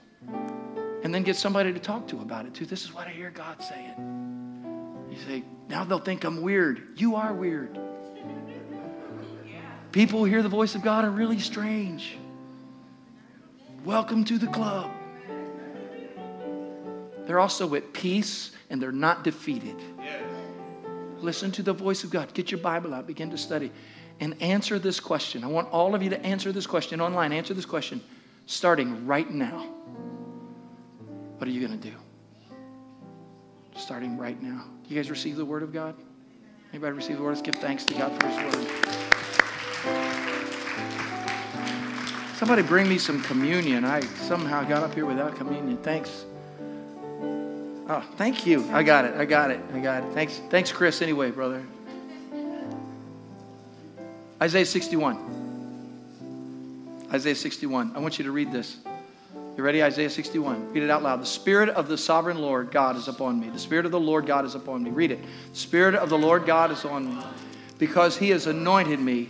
And then get somebody to talk to about it, too. This is what I hear God saying. You say, now they'll think I'm weird. You are weird. People who hear the voice of God are really strange. Welcome to the club. They're also at peace, and they're not defeated. Yes. Listen to the voice of God. Get your Bible out. Begin to study. And answer this question. I want all of you to answer this question online. Answer this question starting right now. What are you going to do? Starting right now. You guys receive the word of God? Anybody receive the word? Let's give thanks to God for his word. Somebody bring me some communion. I somehow got up here without communion. Thanks. Oh, thank you. I got it. I got it. I got it. Thanks, Thanks, Chris, anyway, brother. Isaiah sixty-one. Isaiah sixty-one. I want you to read this. You ready? Isaiah sixty-one. Read it out loud. The Spirit of the sovereign Lord God is upon me. The Spirit of the Lord God is upon me. Read it. The Spirit of the Lord God is on me, because he has anointed me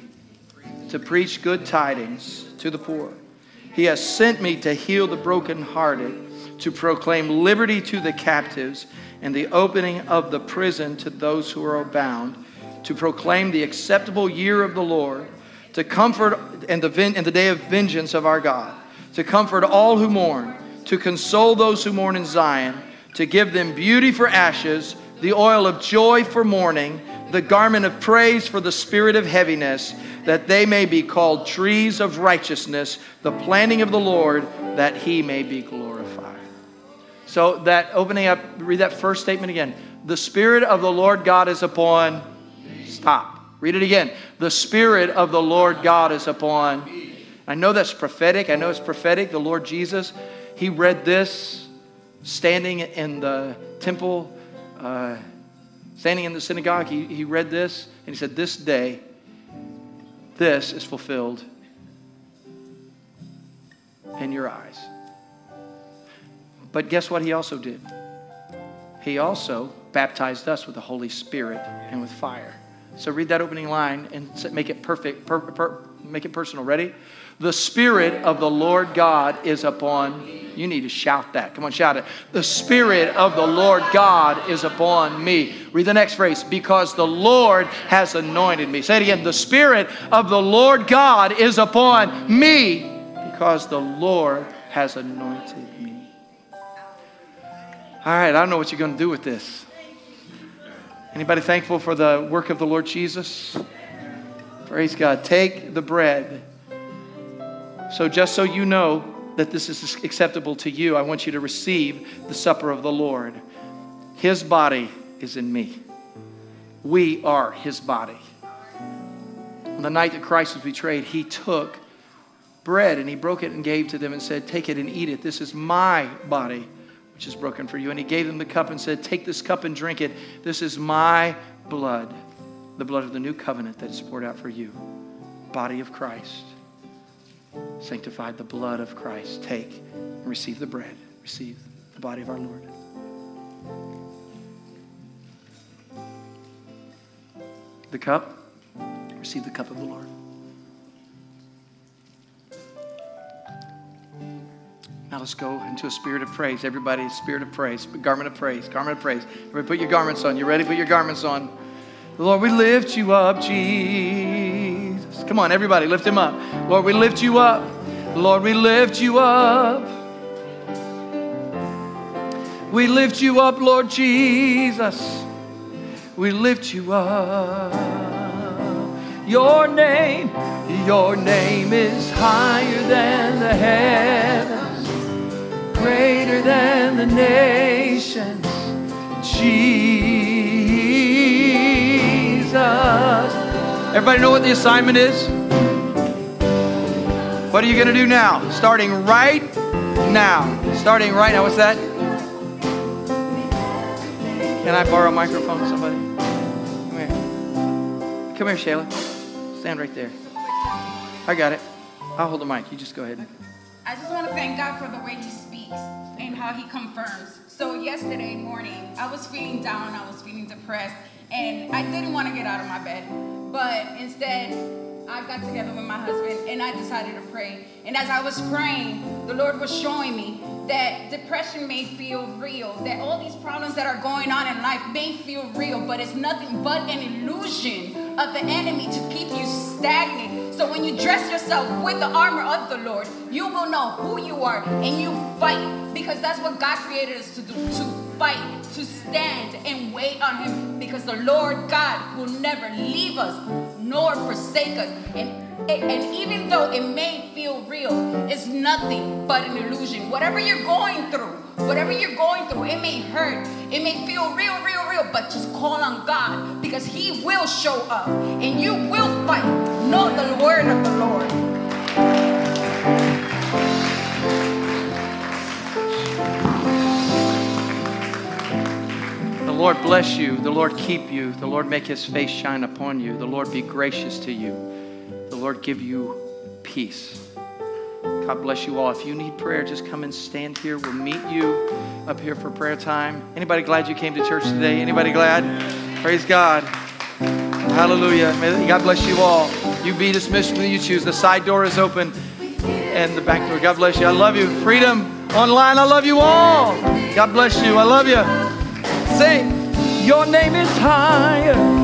to preach good tidings to the poor. He has sent me to heal the brokenhearted, to proclaim liberty to the captives, and the opening of the prison to those who are bound, to proclaim the acceptable year of the Lord, to comfort and the, ven- and the day of vengeance of our God, to comfort all who mourn, to console those who mourn in Zion, to give them beauty for ashes, the oil of joy for mourning, the garment of praise for the spirit of heaviness, that they may be called trees of righteousness, the planting of the Lord, that he may be glorified. So that, opening up, read that first statement again. The Spirit of the Lord God is upon. Stop. Read it again. The Spirit of the Lord God is upon me. I know that's prophetic. I know it's prophetic. The Lord Jesus, he read this standing in the temple, uh, standing in the synagogue. He, he read this and he said, this day, this is fulfilled in your eyes. But guess what he also did? He also baptized us with the Holy Spirit and with fire. So read that opening line and make it perfect, per, per, make it personal. Ready? The Spirit of the Lord God is upon me. You need to shout that. Come on, shout it. The Spirit of the Lord God is upon me. Read the next phrase. Because the Lord has anointed me. Say it again. The Spirit of the Lord God is upon me, because the Lord has anointed me. All right, I don't know what you're going to do with this. Anybody thankful for the work of the Lord Jesus? Praise God. Take the bread. So just so you know that this is acceptable to you, I want you to receive the supper of the Lord. His body is in me. We are his body. On the night that Christ was betrayed, he took bread and he broke it and gave to them and said, take it and eat it. This is my body, which is broken for you. And he gave them the cup and said, take this cup and drink it. This is my blood, the blood of the new covenant that is poured out for you. Body of Christ, sanctified the blood of Christ. Take and receive the bread. Receive the body of our Lord. The cup, receive the cup of the Lord. Now let's go into a spirit of praise. Everybody, spirit of praise, garment of praise, garment of praise. Everybody put your garments on. You ready? Put your garments on. Lord, we lift you up, Jesus. Come on, everybody, lift him up. Lord, we lift you up. Lord, we lift you up. We lift you up, Lord Jesus. We lift you up. Your name, your name is higher than the heavens. Greater than the nations, Jesus. Everybody know what the assignment is? What are you going to do now? Starting right now. Starting right now. What's that? Can I borrow a microphone, somebody? Come here. Come here, Shayla. Stand right there. I got it. I'll hold the mic. You just go ahead. I just want to thank God for the way he speaks and how he confirms. So yesterday morning, I was feeling down, I was feeling depressed, and I didn't want to get out of my bed. But instead, I got together with my husband, and I decided to pray. And as I was praying, the Lord was showing me that depression may feel real, that all these problems that are going on in life may feel real, but it's nothing but an illusion of the enemy to keep you stagnant. So when you dress yourself with the armor of the Lord, you will know who you are and you fight, because that's what God created us to do, to fight, to stand and wait on him, because the Lord God will never leave us nor forsake us. And And even though it may feel real, it's nothing but an illusion. Whatever you're going through, whatever you're going through, it may hurt. It may feel real, real, real, but just call on God, because he will show up and you will fight. Know the word of the Lord. The Lord bless you. The Lord keep you. The Lord make his face shine upon you. The Lord be gracious to you. The Lord give you peace. God bless you all. If you need prayer, just come and stand here. We'll meet you up here for prayer time. Anybody glad you came to church today? Anybody glad? Praise God. Hallelujah. May God bless you all. You be dismissed when you choose. The side door is open and the back door. God bless you. I love you. Freedom Online, I love you all. God bless you. I love you. Say, your name is higher.